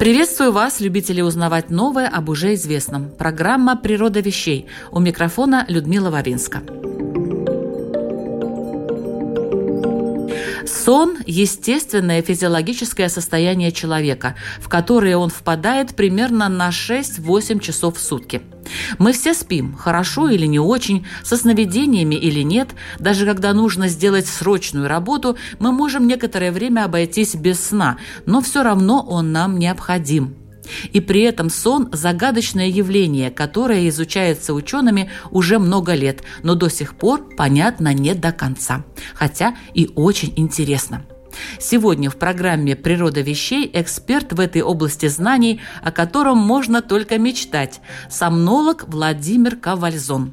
Приветствую вас, любители узнавать новое об уже известном. Программа «Природа вещей». У микрофона Людмила Вавинская. Сон – естественное физиологическое состояние человека, в которое он впадает примерно на 6-8 часов в сутки. Мы все спим, хорошо или не очень, со сновидениями или нет. Даже когда нужно сделать срочную работу, мы можем некоторое время обойтись без сна, но все равно он нам необходим. И при этом сон – загадочное явление, которое изучается учеными уже много лет, но до сих пор понятно не до конца, хотя и очень интересно. Сегодня в программе «Природа вещей» эксперт в этой области знаний, о котором можно только мечтать – сомнолог Владимир Ковальзон.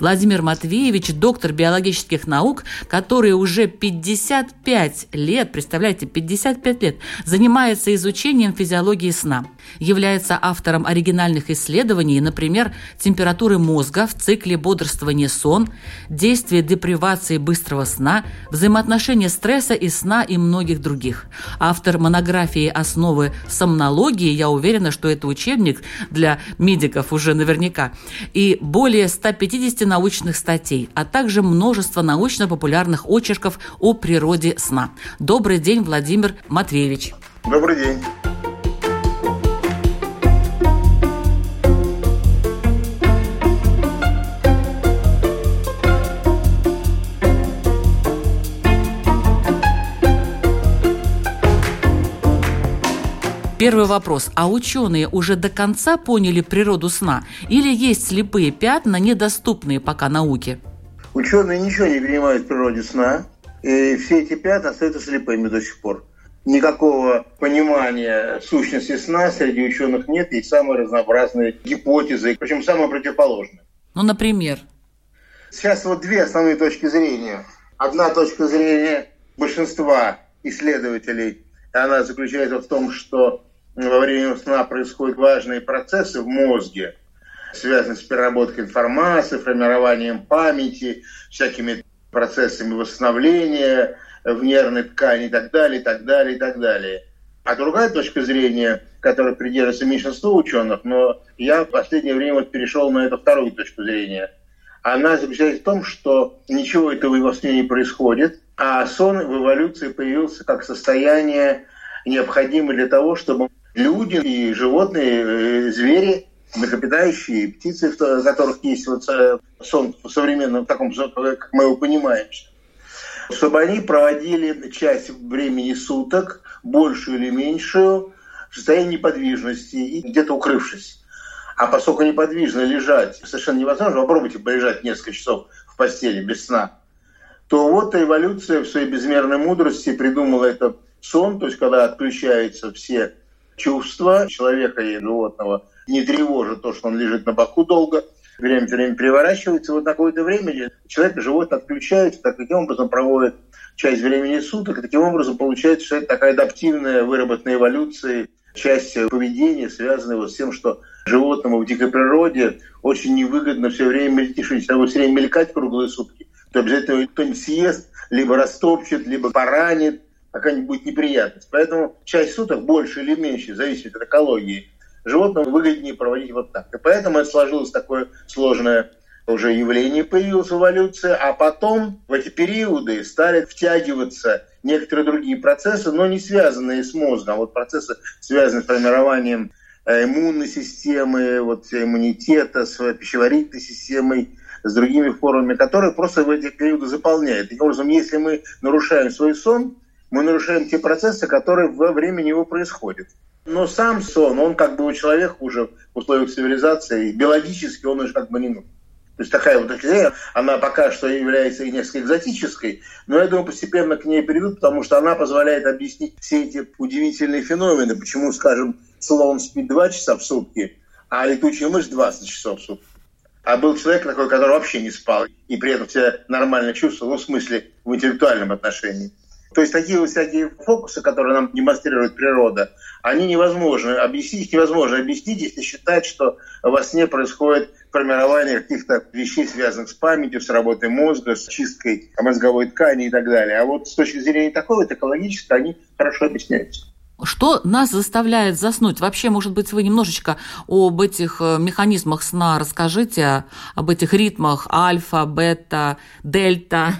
Владимир Матвеевич – доктор биологических наук, который уже 55 лет, представляете, 55 лет, занимается изучением физиологии сна. Является автором оригинальных исследований, например, температуры мозга в цикле бодрствования-сон, действия депривации быстрого сна, взаимоотношения стресса и сна и многих других. Автор монографии «Основы сомнологии», я уверена, что это учебник для медиков уже наверняка, и более 150 научных статей, а также множество научно-популярных очерков о природе сна. Добрый день, Владимир Матвеевич. Добрый день. Первый вопрос. А ученые уже до конца поняли природу сна? Или есть слепые пятна, недоступные пока науке? Ученые ничего не понимают в природе сна. И все эти пятна остаются слепыми до сих пор. Никакого понимания сущности сна среди ученых нет. Есть самые разнообразные гипотезы, причем самые противоположные. Ну, например? Сейчас вот две основные точки зрения. Одна точка зрения большинства исследователей, она заключается в том, что во время сна происходят важные процессы в мозге, связанные с переработкой информации, формированием памяти, всякими процессами восстановления в нервной ткани и так далее, и так далее, и так далее. А другая точка зрения, которой придерживается меньшинство ученых, но я в последнее время перешел на эту вторую точку зрения, она заключается в том, что ничего этого во сне не происходит, а сон в эволюции появился как состояние, необходимое для того, чтобы люди и животные, и звери, млекопитающие, и птицы, у которых есть вот сон в современном, таком, как мы его понимаем, чтобы они проводили часть времени суток, большую или меньшую, в состоянии неподвижности и где-то укрывшись. А поскольку неподвижно лежать совершенно невозможно, попробуйте полежать несколько часов в постели без сна, то вот эволюция в своей безмерной мудрости придумала этот сон, то есть когда отключаются все чувства человека и животного, не тревожит то, что он лежит на боку долго, время переворачивается, вот на какое-то время человек и животное отключаются, таким образом проводит часть времени суток, и таким образом получается, что это такая адаптивная, выработанная эволюцией часть поведения, связанная вот с тем, что животному в дикой природе очень невыгодно все время мельтешить, если надо все время мелькать круглые сутки, то обязательно кто-нибудь съест, либо растопчет, либо поранит, какая-нибудь неприятность. Поэтому часть суток, больше или меньше, зависит от экологии, животным выгоднее проводить вот так. И поэтому это сложилось такое сложное уже явление, появилась эволюция, а потом в эти периоды стали втягиваться некоторые другие процессы, но не связанные с мозгом, а вот процессы, связанные с формированием иммунной системы, вот, иммунитета, с пищеварительной системой, с другими формами, которые просто в эти периоды заполняют. Таким образом, если мы нарушаем свой сон, мы нарушаем те процессы, которые во время него происходят. Но сам сон, он как бы у человека уже в условиях цивилизации, биологически он уже как бы не нужен. То есть такая вот идея, она пока что является и несколько экзотической, но я думаю, постепенно к ней перейдут, потому что она позволяет объяснить все эти удивительные феномены, почему, скажем, слон спит 2 часа в сутки, а летучая мышь 20 часов в сутки. А был человек такой, который вообще не спал, и при этом себя нормально чувствовал, ну, в смысле, в интеллектуальном отношении. То есть такие вот всякие фокусы, которые нам демонстрирует природа, они невозможны объяснить, если считать, что во сне происходит формирование каких-то вещей, связанных с памятью, с работой мозга, с чисткой мозговой ткани и так далее. А вот с точки зрения такой вот экологической они хорошо объясняются. Что нас заставляет заснуть? Вообще, может быть, вы немножечко об этих механизмах сна расскажите, об этих ритмах альфа, бета, дельта.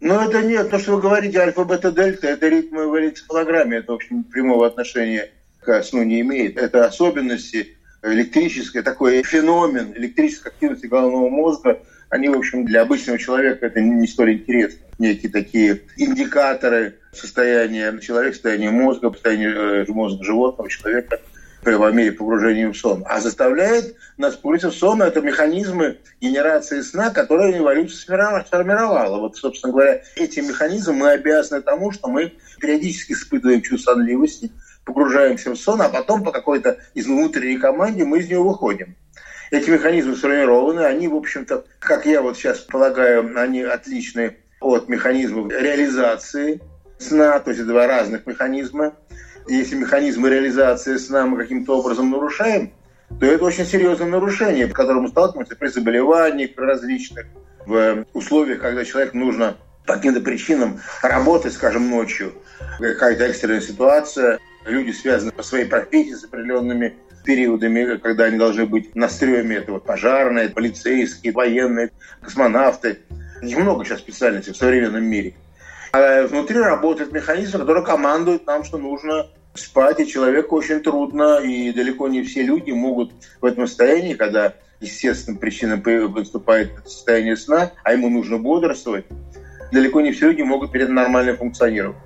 Ну, это нет. То, что вы говорите, альфа, бета, дельта, это ритмы в электроэнцефалограмме. Это, в общем, прямого отношения к сну не имеет. Это особенности электрической, такой феномен электрической активности головного мозга. Они, в общем, для обычного человека это не столь интересно. Некие такие индикаторы состояния человека, состояния мозга, состояния мозга животного человека по мере погружения в сон. А заставляет нас погрузиться в сон — это механизмы генерации сна, которые эволюция сформировала. Вот, собственно говоря, эти механизмы мы обязаны тому, что мы периодически испытываем чувство сонливости, погружаемся в сон, а потом по какой-то из внутренней команды мы из него выходим. Эти механизмы сформированы, они, в общем-то, как я вот сейчас полагаю, они отличны от механизмов реализации сна, то есть два разных механизма. Если механизмы реализации сна мы каким-то образом нарушаем, то это очень серьезное нарушение, с которым мы сталкиваемся при заболеваниях, при различных в условиях, когда человеку нужно по каким-то причинам работать, скажем, ночью, какая-то экстренная ситуация. Люди связаны по своей профессии с определенными периодами, когда они должны быть на стреме. Это вот пожарные, полицейские, военные, космонавты. Немного сейчас специальностей в современном мире. А внутри работает механизм, который командует нам, что нужно спать, и человеку очень трудно, и далеко не все люди могут в этом состоянии, когда естественным причинам наступает состояние сна, а ему нужно бодрствовать, далеко не все люди могут перед нормально функционировать.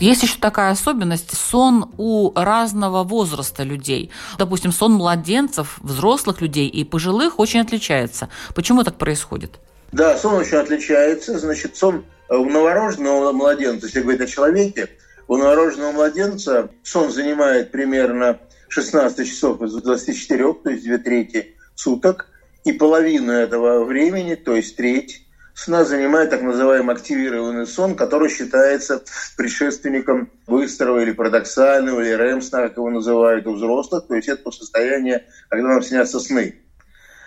Есть еще такая особенность – сон у разного возраста людей. Допустим, сон младенцев, взрослых людей и пожилых очень отличается. Почему так происходит? Да, сон очень отличается. Значит, сон у новорожденного младенца, если говорить о человеке, у новорожденного младенца сон занимает примерно 16 часов из 24, то есть 2/3 суток, и половину этого времени, то есть треть, сна занимает так называемый активированный сон, который считается предшественником быстрого или парадоксального, или РЭМ-сна, как его называют у взрослых, то есть это состояние, когда нам снятся сны.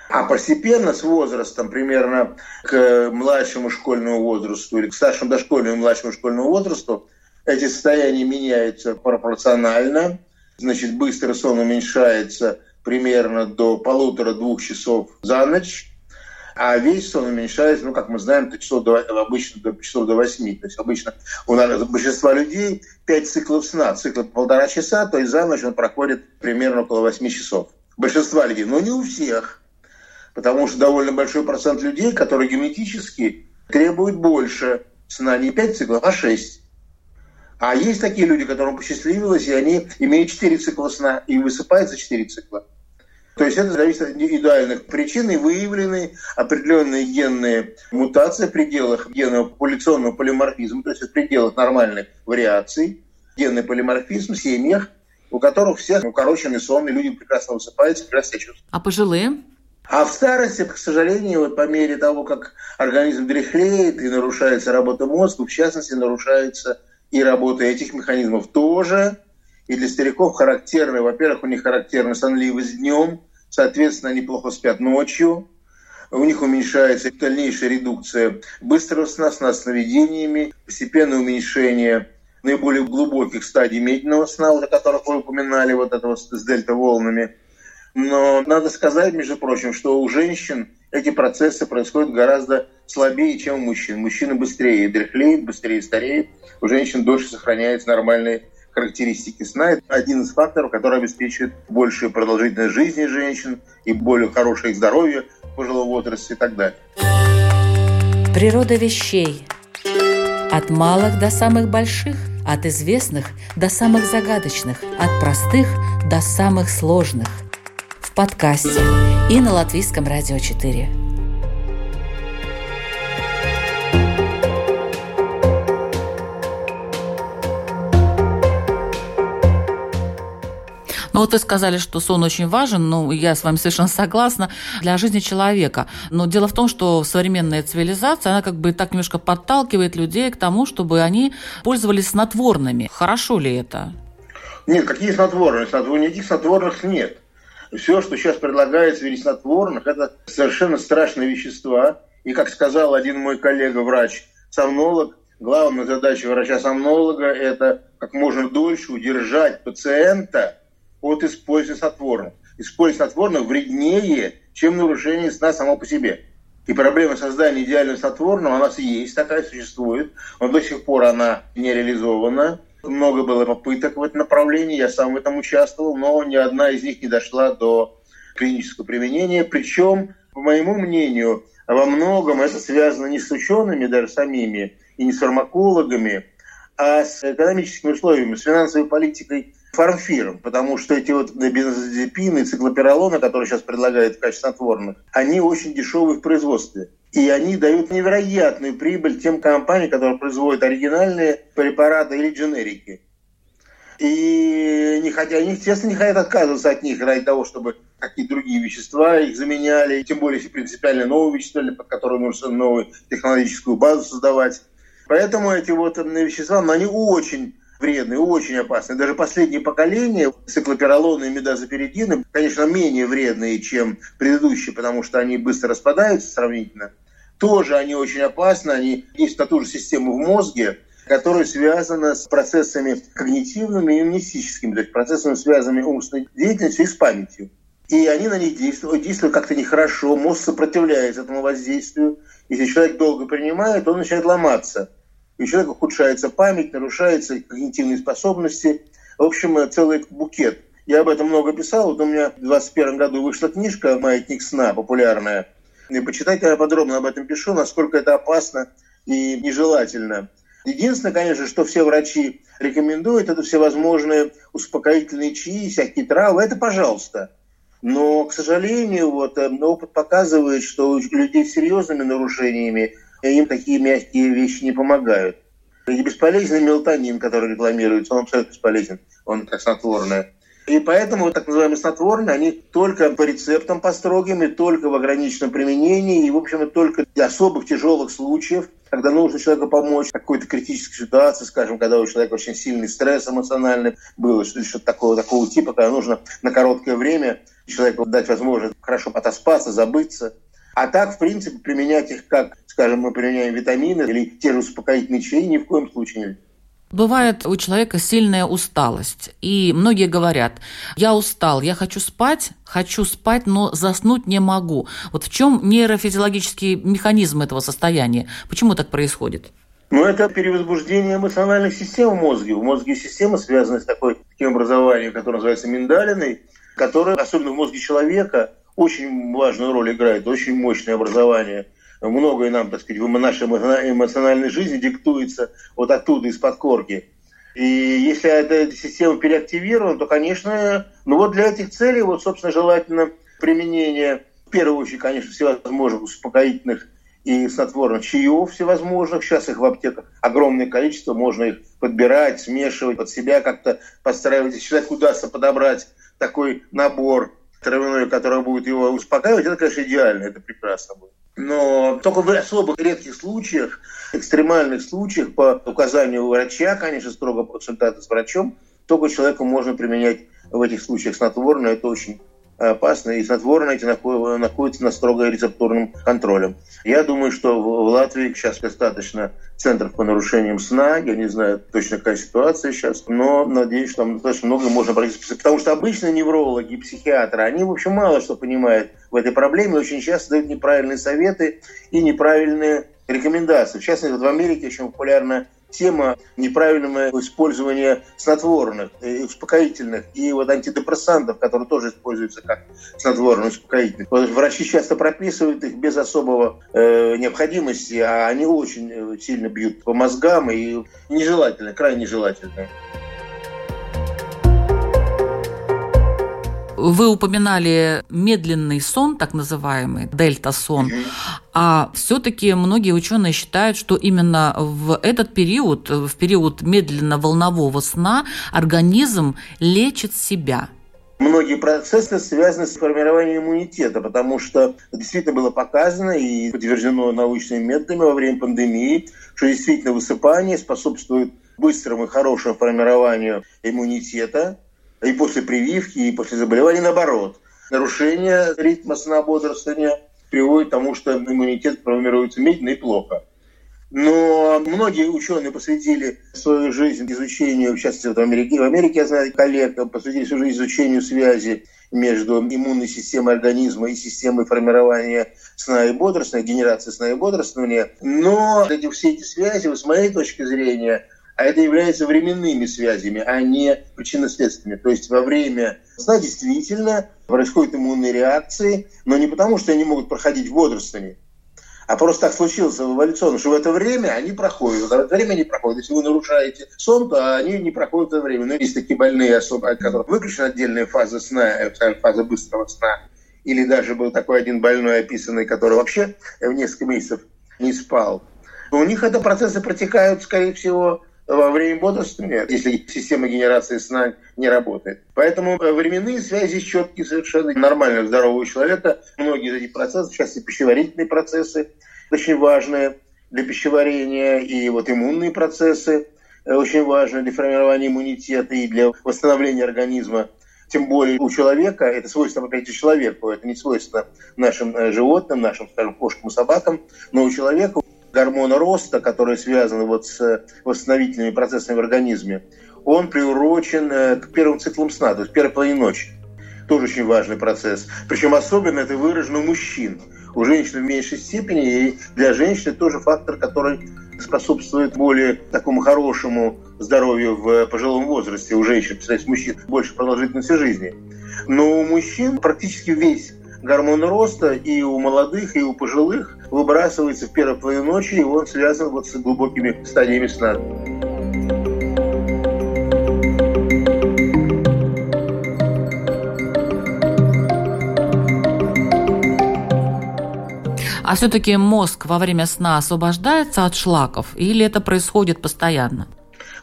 А постепенно с возрастом, примерно к младшему школьному возрасту или к старшему дошкольному и младшему школьному возрасту, эти состояния меняются пропорционально. Значит, быстрый сон уменьшается примерно до 1,5-2 часов за ночь, а весь сон уменьшается, ну, как мы знаем, обычно до 8. То есть обычно у нас, у большинства людей 5 циклов сна. Цикл 1,5 часа, то есть за ночь он проходит примерно около 8 часов. Большинства людей, но не у всех. Потому что довольно большой процент людей, которые генетически требуют больше сна. Не 5 циклов, а 6. А есть такие люди, которым посчастливилось, и они имеют 4 цикла сна и высыпаются 4 цикла. То есть это зависит от индивидуальных причин, и выявлены определенные генные мутации в пределах генного популяционного полиморфизма, то есть в пределах нормальных вариаций, генный полиморфизм в семьях, у которых все укороченные сонные, люди прекрасно высыпаются, прекрасно себя чувствуют. А пожилые? А в старости, к сожалению, вот по мере того, как организм дряхлеет и нарушается работа мозга, в частности, нарушается и работа этих механизмов тоже. И для стариков характерны, во-первых, у них характерна сонливость днем, соответственно, они плохо спят ночью, у них уменьшается дальнейшая редукция быстрого сна, сна с сновидениями, постепенное уменьшение наиболее глубоких стадий медленного сна, о которых вы упоминали, вот этого с дельта-волнами. Но надо сказать, между прочим, что у женщин эти процессы происходят гораздо слабее, чем у мужчин. Мужчины быстрее дряхлеют, быстрее стареют, у женщин дольше сохраняются нормальные характеристики сна. Это один из факторов, который обеспечивает большую продолжительность жизни женщин и более хорошее здоровье в пожилом возрасте и так далее. Природа вещей. От малых до самых больших, от известных до самых загадочных, от простых до самых сложных. В подкасте и на Латвийском радио 4. Ну вот вы сказали, что сон очень важен, ну я с вами совершенно согласна, для жизни человека. Но дело в том, что современная цивилизация, она как бы так немножко подталкивает людей к тому, чтобы они пользовались снотворными. Хорошо ли это? Нет, какие снотворные? Никаких снотворных нет. Все, что сейчас предлагается в виде снотворных, это совершенно страшные вещества. И, как сказал один мой коллега, врач-сомнолог, главная задача врача-сомнолога – это как можно дольше удержать пациента от использования снотворных. Использование снотворных вреднее, чем нарушение сна само по себе. И проблема создания идеального снотворного у нас есть, такая существует. Но до сих пор она не реализована. Много было попыток в этом направлении, я сам в этом участвовал, но ни одна из них не дошла до клинического применения. Причем, по моему мнению, во многом это связано не с учеными даже самими и не с фармакологами, а с экономическими условиями, с финансовой политикой фармфирм. Потому что эти вот бензодиазепины, циклопиролоны, которые сейчас предлагают в качестве снотворных, они очень дешевые в производстве. И они дают невероятную прибыль тем компаниям, которые производят оригинальные препараты или дженерики. И не хотят, они, естественно, не хотят отказываться от них ради того, чтобы какие-то другие вещества их заменяли. Тем более, если принципиально новые вещества, под которые нужно новую технологическую базу создавать. Поэтому эти вот вещества, но они очень вредные, очень опасные. Даже последние поколения, циклопиролоны и мезозаперидины, конечно, менее вредные, чем предыдущие, потому что они быстро распадаются сравнительно. Тоже они очень опасны, они действуют на ту же систему в мозге, которая связана с процессами когнитивными и мнестическими, то есть процессами, связанными умственной деятельностью и с памятью. И они на них действуют как-то нехорошо, мозг сопротивляется этому воздействию. Если человек долго принимает, он начинает ломаться. И у человека ухудшается память, нарушаются когнитивные способности. В общем, целый букет. Я об этом много писал. Вот у меня в 2021 году вышла книжка «Маятник сна», популярная. И почитайте, я подробно об этом пишу, насколько это опасно и нежелательно. Единственное, конечно, что все врачи рекомендуют, это всевозможные успокоительные чаи, всякие травы. Это пожалуйста. Но, к сожалению, вот, опыт показывает, что у людей с серьезными нарушениями им такие мягкие вещи не помогают. И бесполезен мелатонин, который рекламируется, он абсолютно бесполезен, он как снотворное. И поэтому так называемые снотворные, они только по рецептам по строгим, и только в ограниченном применении, и, в общем, только для особых тяжелых случаев, когда нужно человеку помочь в какой-то критической ситуации, скажем, когда у человека очень сильный стресс эмоциональный был, что-то такого типа, когда нужно на короткое время человеку дать возможность хорошо отоспаться, забыться. А так, в принципе, применять их как, скажем, мы применяем витамины или те же успокоительные чаи, ни в коем случае нельзя. Бывает у человека сильная усталость, и многие говорят: я устал, я хочу спать, но заснуть не могу. Вот в чем нейрофизиологический механизм этого состояния? Почему так происходит? Ну, это перевозбуждение эмоциональных систем в мозге. В мозге система связана с таким образованием, которое называется миндалиной, которое, особенно в мозге человека, очень важную роль играет, очень мощное образование. Многое нам, так сказать, в нашей эмоциональной жизни диктуется вот оттуда, из-под корки. И если эта система переактивирована, то, конечно, для этих целей, собственно, желательно применение, в первую очередь, конечно, всевозможных успокоительных и снотворных чаев всевозможных. Сейчас их в аптеках огромное количество, можно их подбирать, смешивать, под себя как-то подстраивать. Если человеку удастся подобрать такой набор травяной, который будет его успокаивать, это, конечно, идеально, это прекрасно будет. Но только в особо редких случаях, экстремальных случаях, по указанию врача, конечно, строго по консультации с врачом, только человеку можно применять в этих случаях снотворное, это очень опасно, и снотворные эти находятся на строго рецептурным контролем. Я думаю, что в Латвии сейчас достаточно центров по нарушениям сна, я не знаю точно, какая ситуация сейчас, но надеюсь, что там достаточно много можно обратиться. Потому что обычно неврологи и психиатры, они, в общем, мало что понимают в этой проблеме, очень часто дают неправильные советы и неправильные рекомендации. В частности, в Америке очень популярна тема неправильного использования снотворных, успокоительных и антидепрессантов, которые тоже используются как снотворные, успокоительные. Врачи часто прописывают их без особого необходимости, а они очень сильно бьют по мозгам и нежелательно, крайне нежелательно. Вы упоминали медленный сон, так называемый дельта-сон, а все-таки многие ученые считают, что именно в этот период, в период медленно-волнового сна, организм лечит себя. Многие процессы связаны с формированием иммунитета, потому что действительно было показано и подтверждено научными методами во время пандемии, что действительно высыпание способствует быстрому и хорошему формированию иммунитета и после прививки, и после заболеваний, наоборот. Нарушение ритма сна-бодрствования приводит к тому, что иммунитет формируется медленно и плохо. Но многие ученые посвятили свою жизнь изучению, в частности, в Америке, я знаю, коллег, посвятили свою жизнь изучению связи между иммунной системой организма и системой формирования сна и бодрствования, генерации сна и бодрствования. Но все эти связи, с моей точки зрения, а это является временными связями, а не причинно-следственными. То есть во время сна действительно происходят иммунные реакции, но не потому, что они могут проходить в бодрствовании, а просто так случилось эволюционно, что в это время они проходят. А в это время они проходят. Если вы нарушаете сон, то они не проходят в это время. Но есть такие больные особо, от которых выключена отдельная фаза сна, фаза быстрого сна. Или даже был такой один больной описанный, который вообще в несколько месяцев не спал. Но у них это процессы протекают, скорее всего, во время бодрствования, если система генерации сна не работает. Поэтому временные связи четкие совершенно. Нормального, здорового человека многие из этих процессов, в частности, пищеварительные процессы, очень важные для пищеварения, и иммунные процессы, очень важные для формирования иммунитета и для восстановления организма. Тем более у человека, это свойственно, опять же, человеку, это не свойственно нашим животным, нашим, скажем, кошкам и собакам, но у человека гормона роста, который связан с восстановительными процессами в организме, он приурочен к первым циклам сна, то есть первой половине ночи. Тоже очень важный процесс. Причем особенно это выражено у мужчин. У женщин в меньшей степени, и для женщины тоже фактор, который способствует более такому хорошему здоровью в пожилом возрасте. У женщин, кстати, у мужчин больше продолжительности жизни. Но у мужчин практически весь гормон роста и у молодых, и у пожилых выбрасывается в первой половине ночи, и он связан с глубокими стадиями сна. А все-таки мозг во время сна освобождается от шлаков, или это происходит постоянно?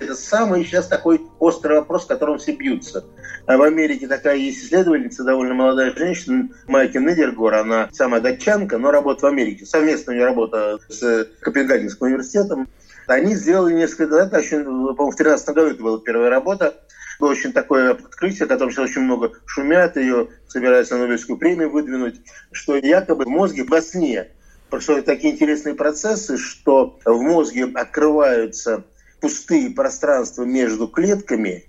Это самый сейчас такой острый вопрос, с которым все бьются. А в Америке такая есть исследовательница, довольно молодая женщина, Майкен Недергорд, она сама датчанка, но работает в Америке. Совместная у нее работа с Копенгагенским университетом. Они сделали несколько лет, по-моему, в 2013 году это была первая работа. Было очень такое открытие, о котором сейчас очень много шумят, ее собираются Нобелевскую премию выдвинуть, что якобы в мозге во сне происходят такие интересные процессы, что в мозге открываются пустые пространства между клетками,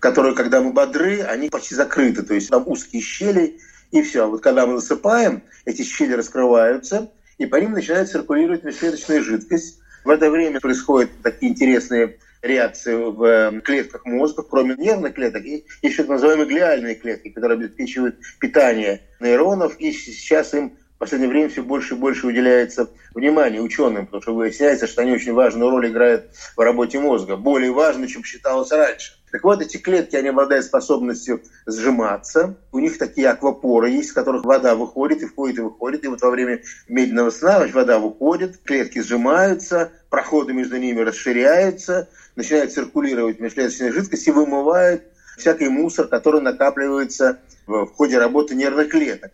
которые, когда мы бодры, они почти закрыты. То есть там узкие щели, и все. Вот когда мы засыпаем, эти щели раскрываются, и по ним начинает циркулировать межклеточная жидкость. В это время происходят такие интересные реакции в клетках мозга, кроме нервных клеток, и еще так называемые глиальные клетки, которые обеспечивают питание нейронов, и сейчас им в последнее время все больше и больше уделяется внимание ученым, потому что выясняется, что они очень важную роль играют в работе мозга, более важную, чем считалось раньше. Так вот, эти клетки, они обладают способностью сжиматься, у них такие аквапоры есть, из которых вода выходит и входит и выходит, и вот во время медленного сна вода выходит, клетки сжимаются, проходы между ними расширяются, начинает циркулировать межклеточная жидкость и вымывает всякий мусор, который накапливается в ходе работы нервных клеток.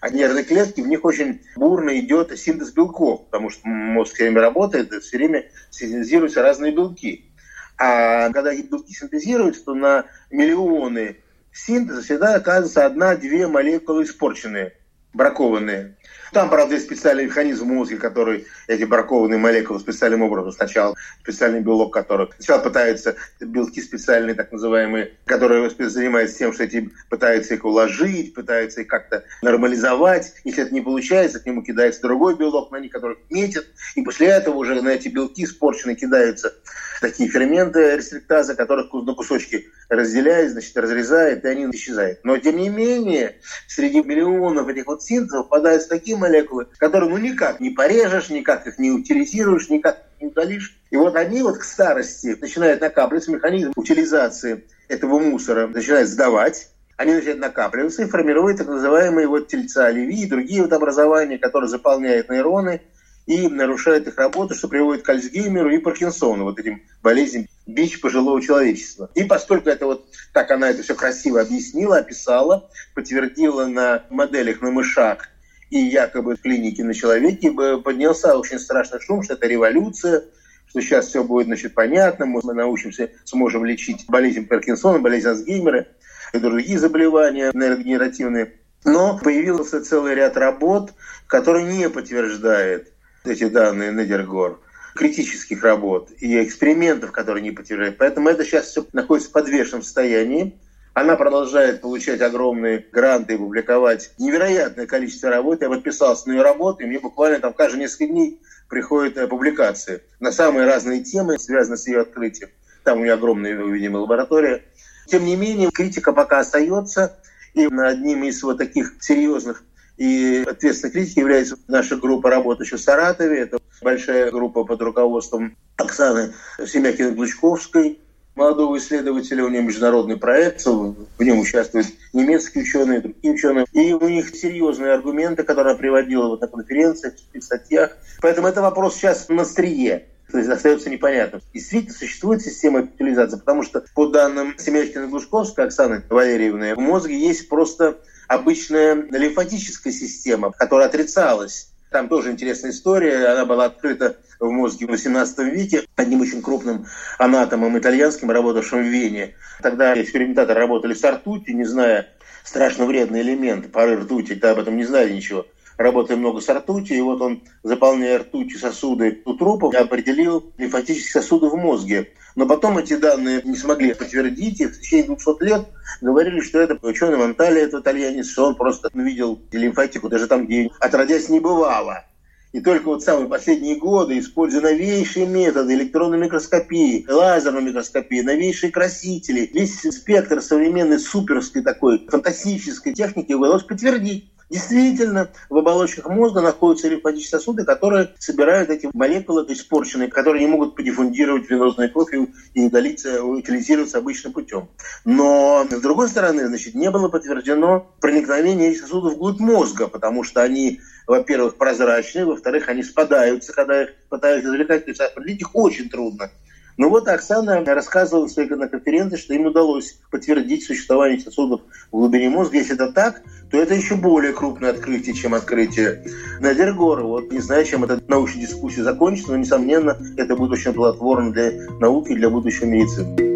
А нервные клетки, в них очень бурно идет синтез белков, потому что мозг все время работает, и все время синтезируются разные белки. А когда эти белки синтезируются, то на миллионы синтеза всегда оказывается 1-2 молекулы испорченные, бракованные. Там, правда, есть специальный механизм мозга, который эти бракованные молекулы специальным образом сначала, специальный белок, который сначала пытаются белки специальные, так называемые, которые занимаются тем, что эти пытаются их уложить, пытаются их как-то нормализовать. Если это не получается, к нему кидается другой белок, на них, который метит. И после этого уже на эти белки испорченные кидаются такие ферменты рестриктаза, которых на кусочки разделяют, значит, разрезают, и они исчезают. Но, тем не менее, среди миллионов этих вот синтезов попадаются такие молекулы, которые никак не порежешь, никак их не утилизируешь, никак не удалишь. И вот они к старости начинают накапливаться, механизм утилизации этого мусора начинает сдавать, они начинают накапливаться и формируют так называемые тельца леви и другие образования, которые заполняют нейроны и нарушает их работу, что приводит к Альцгеймеру и Паркинсону, вот этим болезням, бич пожилого человечества. И поскольку это вот так она это все красиво объяснила, описала, подтвердила на моделях, на мышах и якобы в клинике на человеке, поднялся очень страшный шум, что это революция, что сейчас все будет, значит, понятно, мы научимся, сможем лечить болезнь Паркинсона, болезнь Альцгеймера и другие заболевания нейродегенеративные. Но появился целый ряд работ, которые не подтверждают эти данные Недергорд, критических работ и экспериментов, которые не подтверждают. Поэтому это сейчас все находится в подвешенном состоянии. Она продолжает получать огромные гранты и публиковать невероятное количество работ. Я подписался на ее работы, и мне буквально там каждые несколько дней приходят публикации на самые разные темы, связанные с ее открытием. Там у нее огромная, видимо, лаборатория. Тем не менее, критика пока остается. И одним из вот таких серьезных и ответственных критиков является наша группа работ еще в Саратове. Это большая группа под руководством Оксаны Семякиной-Глычковской, молодого исследователя. У нее международный проект, в нем участвуют немецкие ученые, другие ученые. И у них серьезные аргументы, которые она приводила вот на конференциях, в статьях. Поэтому этот вопрос сейчас на острие. То есть остается непонятным. Действительно, существует система капитализации, потому что, по данным Семякиной-Глушковской Оксаны Валерьевны, в мозге есть просто обычная лимфатическая система, которая отрицалась. Там тоже интересная история. Она была открыта в мозге в XVIII веке одним очень крупным анатомом итальянским, работавшим в Вене. Тогда экспериментаторы работали с ртутью, не зная, страшно вредный элемент, пары ртути, да, об этом не знали ничего. Работая много с ртутью, и вот он, заполняя ртутью сосуды у трупов, определил лимфатические сосуды в мозге. Но потом эти данные не смогли подтвердить, и в течение 200 лет говорили, что это ученый Монтале, это итальянец, что он просто видел лимфатику даже там, где отродясь не бывало. И только вот самые последние годы, используя новейшие методы электронной микроскопии, лазерной микроскопии, новейшие красители, весь спектр современной суперской такой фантастической техники удалось подтвердить. Действительно, в оболочках мозга находятся лимфатические сосуды, которые собирают эти молекулы испорченные, которые не могут подиффундировать венозную кровь и утилизироваться обычным путем. Но, с другой стороны, значит, не было подтверждено проникновение этих сосудов вглубь мозга, потому что они, во-первых, прозрачные, во-вторых, они спадаются, когда их пытаются извлекать, то есть определить их очень трудно. Но вот Оксана рассказывала на конференции, что им удалось подтвердить существование сосудов в глубине мозга. Если это так, то это еще более крупное открытие, чем открытие Недергорда. Вот не знаю, чем эта научная дискуссия закончится, но, несомненно, это будет очень плодотворно для науки и для будущего медицины.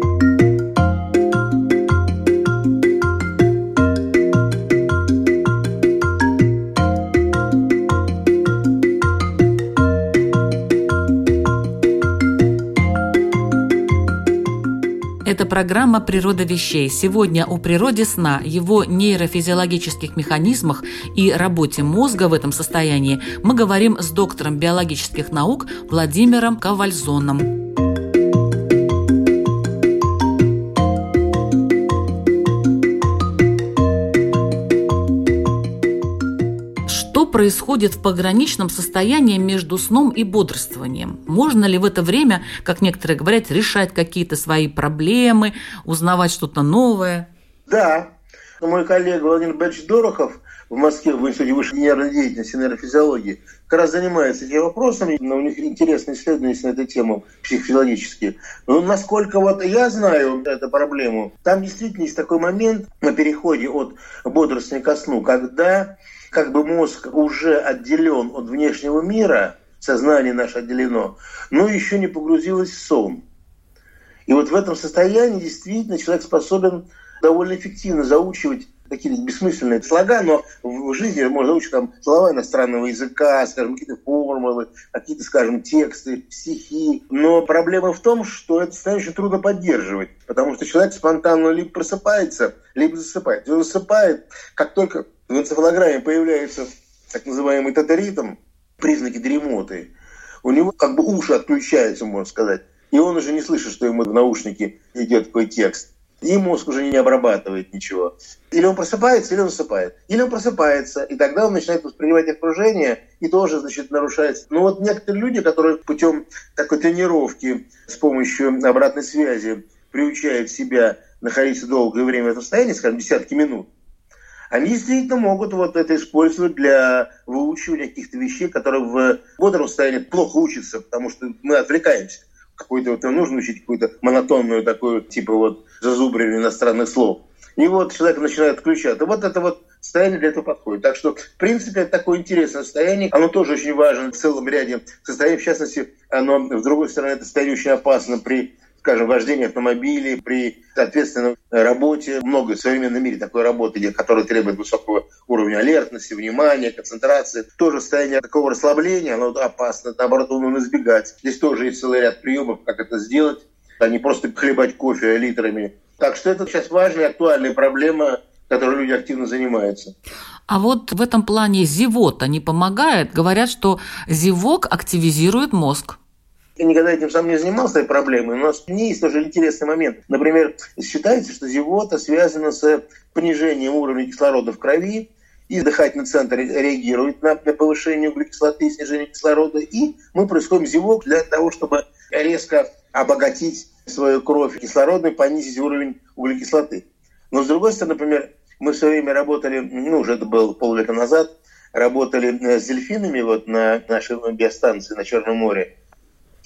Это программа «Природа вещей». Сегодня о природе сна, его нейрофизиологических механизмах и работе мозга в этом состоянии мы говорим с доктором биологических наук Владимиром Ковальзоном. Происходит в пограничном состоянии между сном и бодрствованием? Можно ли в это время, как некоторые говорят, решать какие-то свои проблемы, узнавать что-то новое? Да. Мой коллега Владимир Бехтерович Дорохов в Москве, в Институте высшей нервной деятельности и нейрофизиологии, как раз занимается этими вопросами, но у них интересные исследования на эту тему психофизиологические. Но насколько вот я знаю эту проблему, там действительно есть такой момент на переходе от бодрствования ко сну, когда как бы мозг уже отделен от внешнего мира, сознание наше отделено, но еще не погрузилось в сон. И вот в этом состоянии действительно человек способен довольно эффективно заучивать какие-то бессмысленные слога, но в жизни можно учить там слова иностранного языка, скажем, какие-то формулы, какие-то, скажем, тексты, стихи. Но проблема в том, что это состояние очень трудно поддерживать, потому что человек спонтанно либо просыпается, либо засыпает. Он засыпает, как только в энцефалограмме появляется так называемый тета-ритм, признаки дремоты, у него как бы уши отключаются, можно сказать, и он уже не слышит, что ему в наушнике идет такой текст. И мозг уже не обрабатывает ничего. Или он просыпается, или он засыпает. Или он просыпается, и тогда он начинает воспринимать окружение, и тоже, значит, нарушается. Но вот некоторые люди, которые путем такой тренировки с помощью обратной связи приучают себя находиться долгое время в этом состоянии, скажем, десятки минут, они действительно могут вот это использовать для выучивания каких-то вещей, которые в бодром состоянии плохо учатся, потому что мы отвлекаемся. Какой-то вот нужно учить какую-то монотонную такую, типа вот зазубренную иностранных слов. И вот человек начинает отключаться. Вот это вот состояние для этого подходит. Так что, в принципе, это такое интересное состояние. Оно тоже очень важно в целом ряде состояний. В частности, оно, с другой стороны, это состояние очень опасно при, скажем, вождении автомобилей, при ответственной работе. Много в современном мире такой работы, которая требует высокого уровня алертности, внимания, концентрации. Тоже состояние такого расслабления, оно опасно, наоборот, нужно избегать. Здесь тоже есть целый ряд приемов, как это сделать, а не просто хлебать кофе литрами. Так что это сейчас важная и актуальная проблема, которой люди активно занимаются. А вот в этом плане зевота не помогает? Говорят, что зевок активизирует мозг. Я никогда этим сам не занимался, этой проблемой, но у нас есть тоже интересный момент. Например, считается, что зевота связана с понижением уровня кислорода в крови, и дыхательный центр реагирует на повышение углекислоты и снижение кислорода, и мы происходим зевок для того, чтобы резко обогатить свою кровь кислородной, понизить уровень углекислоты. Но, с другой стороны, например, мы все время работали, уже это было полвека назад, работали с дельфинами вот на нашей биостанции на Черном море.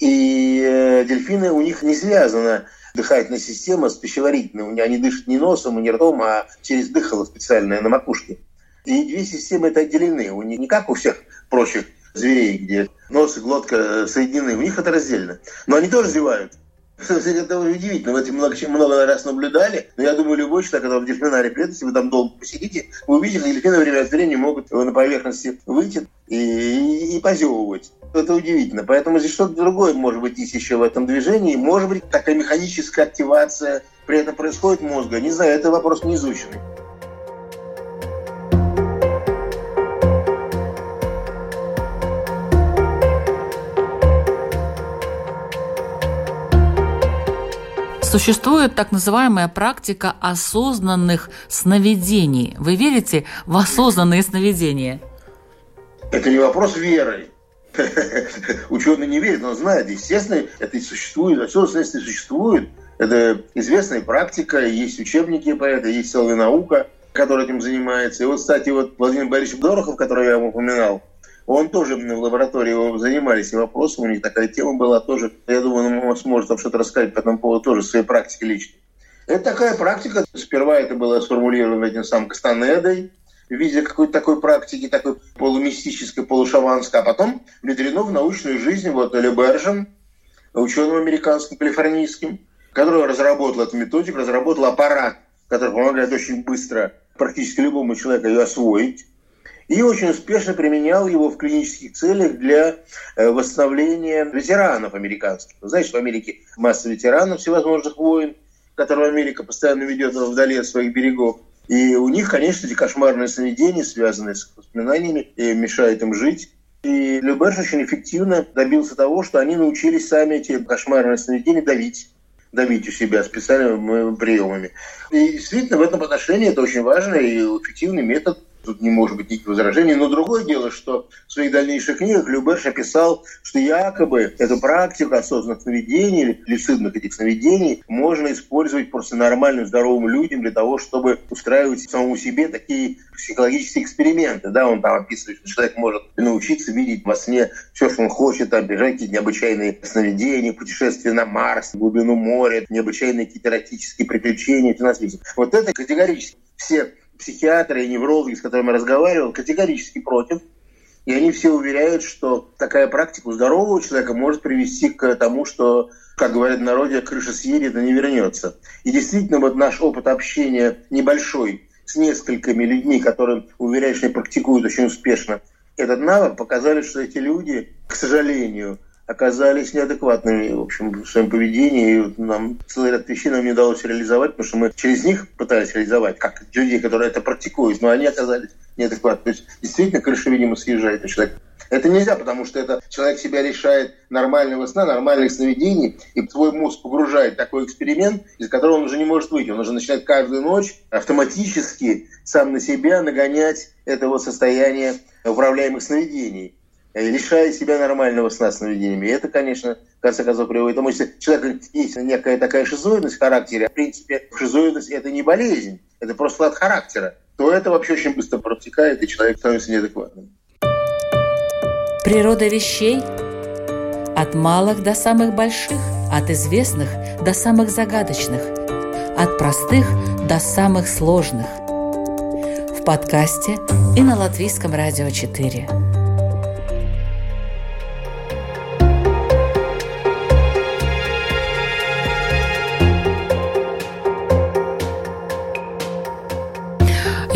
И дельфины, у них не связана дыхательная система с пищеварительной. Они дышат не носом и не ртом, а через дыхало специальное на макушке. И две системы это отделены. У них не как у всех прочих зверей, где нос и глотка соединены. У них это раздельно. Но они тоже зевают. Это удивительно, мы это много раз наблюдали, но я думаю, любой человек, когда в дельфинарии придет, если вы там долго посидите, вы увидите, что дельфины время от времени могут на поверхности выйти и позевывать. Это удивительно, поэтому здесь что-то другое может быть есть еще в этом движении, может быть такая механическая активация при этом происходит мозга, не знаю, это вопрос не изученный. Существует так называемая практика осознанных сновидений. Вы верите в осознанные сновидения? Это не вопрос веры. Ученый не верит, он знает. Естественно, это и существует. Осознанность существует. Это известная практика. Есть учебники по этому, есть целая наука, которая этим занимается. И вот, кстати, вот Владимир Борисович Дорохов, которого я вам упоминал, он тоже в лаборатории занимались этим вопросом, у них такая тема была тоже. Я думаю, он сможет вам что-то рассказать по этому поводу тоже, своей практике личной. Это такая практика. Сперва это было сформулировано этим самым Кастанедой в виде какой-то такой практики, такой полумистической, полушаманской, а потом внедрено в научную жизнь вот Лабержем, ученым американским, калифорнийским, который разработал эту методику, разработал аппарат, который помогает очень быстро практически любому человеку ее освоить. И очень успешно применял его в клинических целях для восстановления ветеранов американских. Вы знаете, что в Америке масса ветеранов всевозможных войн, которые Америка постоянно ведет вдали от своих берегов. И у них, конечно, эти кошмарные сновидения, связанные с воспоминаниями, мешают им жить. И Лаберж очень эффективно добился того, что они научились сами эти кошмарные сновидения давить у себя специальными приемами. И действительно, в этом отношении это очень важный и эффективный метод. Тут не может быть никаких возражений. Но другое дело, что в своих дальнейших книгах Лаберж описал, что якобы эту практику осознанных сновидений или люцидных этих сновидений можно использовать просто нормальным, здоровым людям для того, чтобы устраивать самому себе такие психологические эксперименты. Да, он там описывает, что человек может научиться видеть во сне все, что он хочет, обижать какие-то необычайные сновидения, путешествия на Марс, глубину моря, необычайные какие-то эротические приключения. Вот это категорически все психиатры и неврологи, с которыми я разговаривал, категорически против. И они все уверяют, что такая практика у здорового человека может привести к тому, что, как говорят в народе, крыша съедет и не вернется. И действительно, вот наш опыт общения небольшой с несколькими людьми, которые, уверяют, что они практикуют очень успешно этот навык, показали, что эти люди, к сожалению, оказались неадекватными, в общем, в своем поведении. И вот нам целый ряд вещей нам не удалось реализовать, потому что мы через них пытались реализовать, как людей, которые это практикуют, но они оказались неадекватными. То есть действительно крыша, видимо, съезжает у человека. Это нельзя, потому что это человек себя лишает нормального сна, нормальных сновидений, и свой мозг погружает в такой эксперимент, из которого он уже не может выйти. Он уже начинает каждую ночь автоматически сам на себя нагонять этого состояния управляемых сновидений, лишая себя нормального сна сновидениями. И это, конечно, в конце концов приводит к тому, что у человека есть некая такая шизоидность в характере. В принципе, шизоидность – это не болезнь. это просто от характера, то это вообще очень быстро протекает, и человек становится неадекватным. Природа вещей. От малых до самых больших, от известных до самых загадочных, от простых до самых сложных. В подкасте и на Латвийском радио 4.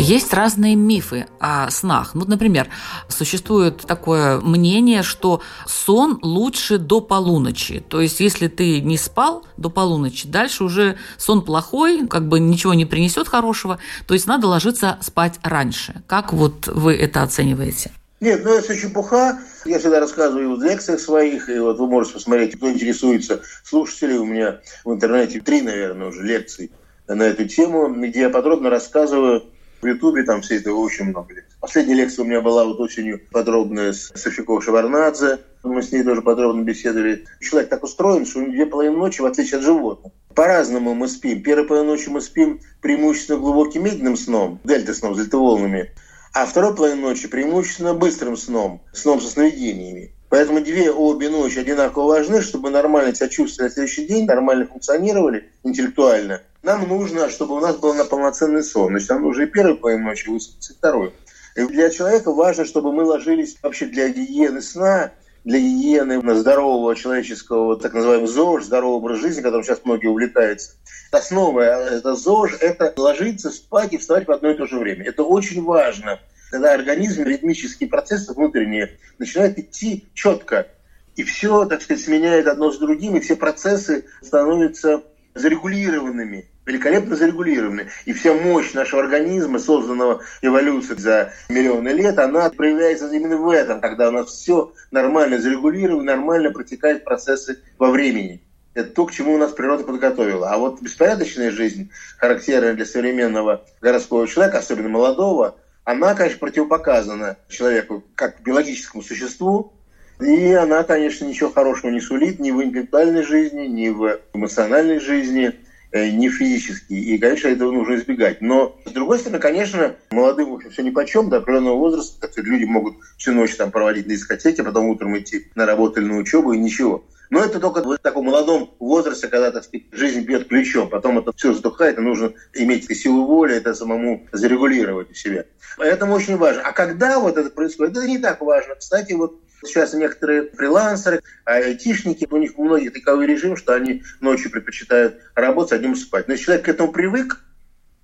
Есть разные мифы о снах. Ну, например, существует такое мнение, что сон лучше до полуночи. То есть, если ты не спал до полуночи, дальше уже сон плохой, как бы ничего не принесет хорошего. То есть, надо ложиться спать раньше. Как вот вы это оцениваете? Нет, ну это все чепуха. Я всегда рассказываю в лекциях своих, и вот вы можете посмотреть, кто интересуется. Слушатели у меня в интернете 3, наверное, уже лекции на эту тему, где я подробно рассказываю. В Ютубе там все это очень много лекций. Последняя лекция у меня была вот осенью подробная с Софико Шеварднадзе. Мы с ней тоже подробно беседовали. Человек так устроен, что у него 2,5 ночи, в отличие от животных. По-разному мы спим. Первую половину ночи мы спим преимущественно глубоким медленным сном, дельта-сном, с дельтаволнами. А вторую половину ночи преимущественно быстрым сном, сном со сновидениями. Поэтому обе ночи одинаково важны, чтобы нормально себя чувствовали на следующий день, нормально функционировали интеллектуально. Нам нужно, чтобы у нас был полноценный сон. Значит, нам нужно и первую половину ночи выспаться, и вторую. И для человека важно, чтобы мы ложились вообще для гигиены сна, для гигиены здорового человеческого, так называемого ЗОЖ, здорового образа жизни, которым сейчас многие увлекаются. Основа это ЗОЖ – это ложиться, спать и вставать в одно и то же время. Это очень важно, когда организм, ритмические процессы внутренние начинают идти четко. И все, так сказать, сменяет одно с другим, и все процессы становятся зарегулированными, великолепно зарегулированы. И вся мощь нашего организма, созданного эволюцией за миллионы лет, она проявляется именно в этом, когда у нас все нормально зарегулировано, нормально протекают процессы во времени. Это то, к чему нас природа подготовила. А вот беспорядочная жизнь, характерная для современного городского человека, особенно молодого, она, конечно, противопоказана человеку как биологическому существу, и она, конечно, ничего хорошего не сулит ни в интеллектуальной жизни, ни в эмоциональной жизни, ни физически. И, конечно, этого нужно избегать. Но, с другой стороны, конечно, молодым, в общем, все нипочем, до определенного возраста. Так люди могут всю ночь там проводить на дискотеке, потом утром идти на работу или на учебу, и ничего. Но это только в таком молодом возрасте, когда, так сказать, жизнь бьет ключом. Потом это все затухает, и нужно иметь силу воли, это самому зарегулировать в себе. Поэтому очень важно. А когда вот это происходит, это не так важно. Кстати, вот сейчас некоторые фрилансеры, айтишники, у них у многих таковый режим, что они ночью предпочитают работать, а днем спать. Но если человек к этому привык,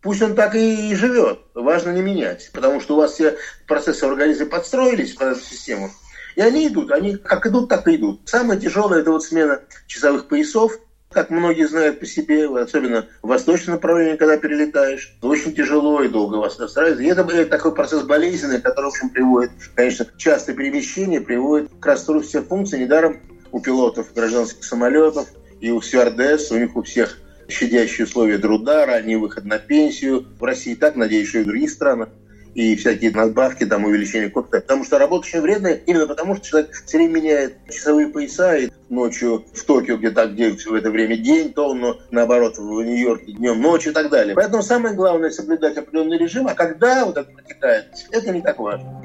пусть он так и живет. Важно не менять, потому что у вас все процессы в организме подстроились под эту систему. И они идут, они как идут, так и идут. Самое тяжелое – это вот смена часовых поясов, как многие знают по себе, особенно в восточном направлении, когда перелетаешь. Очень тяжело и долго вас настраивается. И это такой процесс болезненный, который, в общем, приводит, конечно, частое перемещение, приводит к расстройству всех функций. Недаром у пилотов гражданских самолетов и у стюардесс, у них у всех щадящие условия труда, ранний выход на пенсию. В России так, надеюсь, что и в других странах. И всякие надбавки, там, увеличение коэффициента. Потому что работа очень вредная, именно потому что человек все время меняет часовые пояса, и ночью в Токио, где в это время день, то он, наоборот, в Нью-Йорке днем, ночью и так далее. Поэтому самое главное – соблюдать определенный режим, а когда вот это протекает, это не так важно.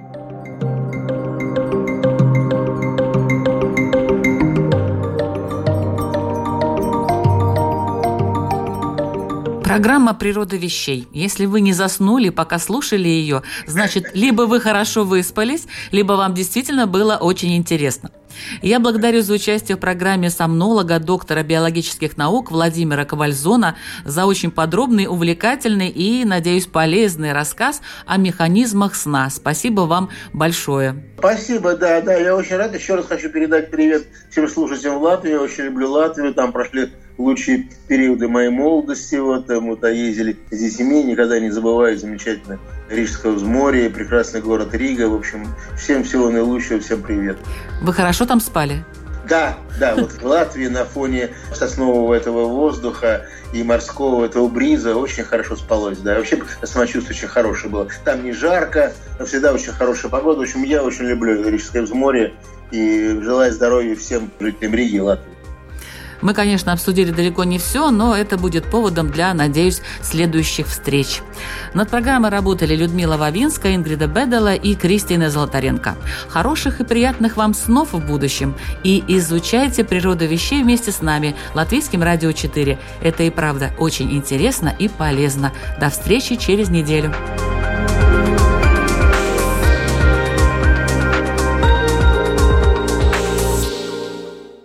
Программа «Природа вещей». Если вы не заснули, пока слушали ее, значит, либо вы хорошо выспались, либо вам действительно было очень интересно. Я благодарю за участие в программе сомнолога, доктора биологических наук Владимира Ковальзона за очень подробный, увлекательный и, надеюсь, полезный рассказ о механизмах сна. Спасибо вам большое. Спасибо, да, я очень рад. Еще раз хочу передать привет всем слушателям в Латвии. Я очень люблю Латвию, там прошли лучшие периоды моей молодости, вот ездили с детьми, никогда не забываю замечательно Рижское взморье, прекрасный город Рига, в общем, всем всего наилучшего, всем привет. Вы хорошо там спали? Да, вот в Латвии на фоне соснового этого воздуха и морского этого бриза очень хорошо спалось, да, вообще самочувствие очень хорошее было, там не жарко, всегда очень хорошая погода, в общем, я очень люблю Рижское взморье и желаю здоровья всем жителям Риги и Латвии. Мы, конечно, обсудили далеко не все, но это будет поводом для, надеюсь, следующих встреч. Над программой работали Людмила Вавинская, Ингрида Бедала и Кристина Золотаренко. Хороших и приятных вам снов в будущем. И изучайте природу вещей вместе с нами, Латвийским радио 4. Это и правда очень интересно и полезно. До встречи через неделю.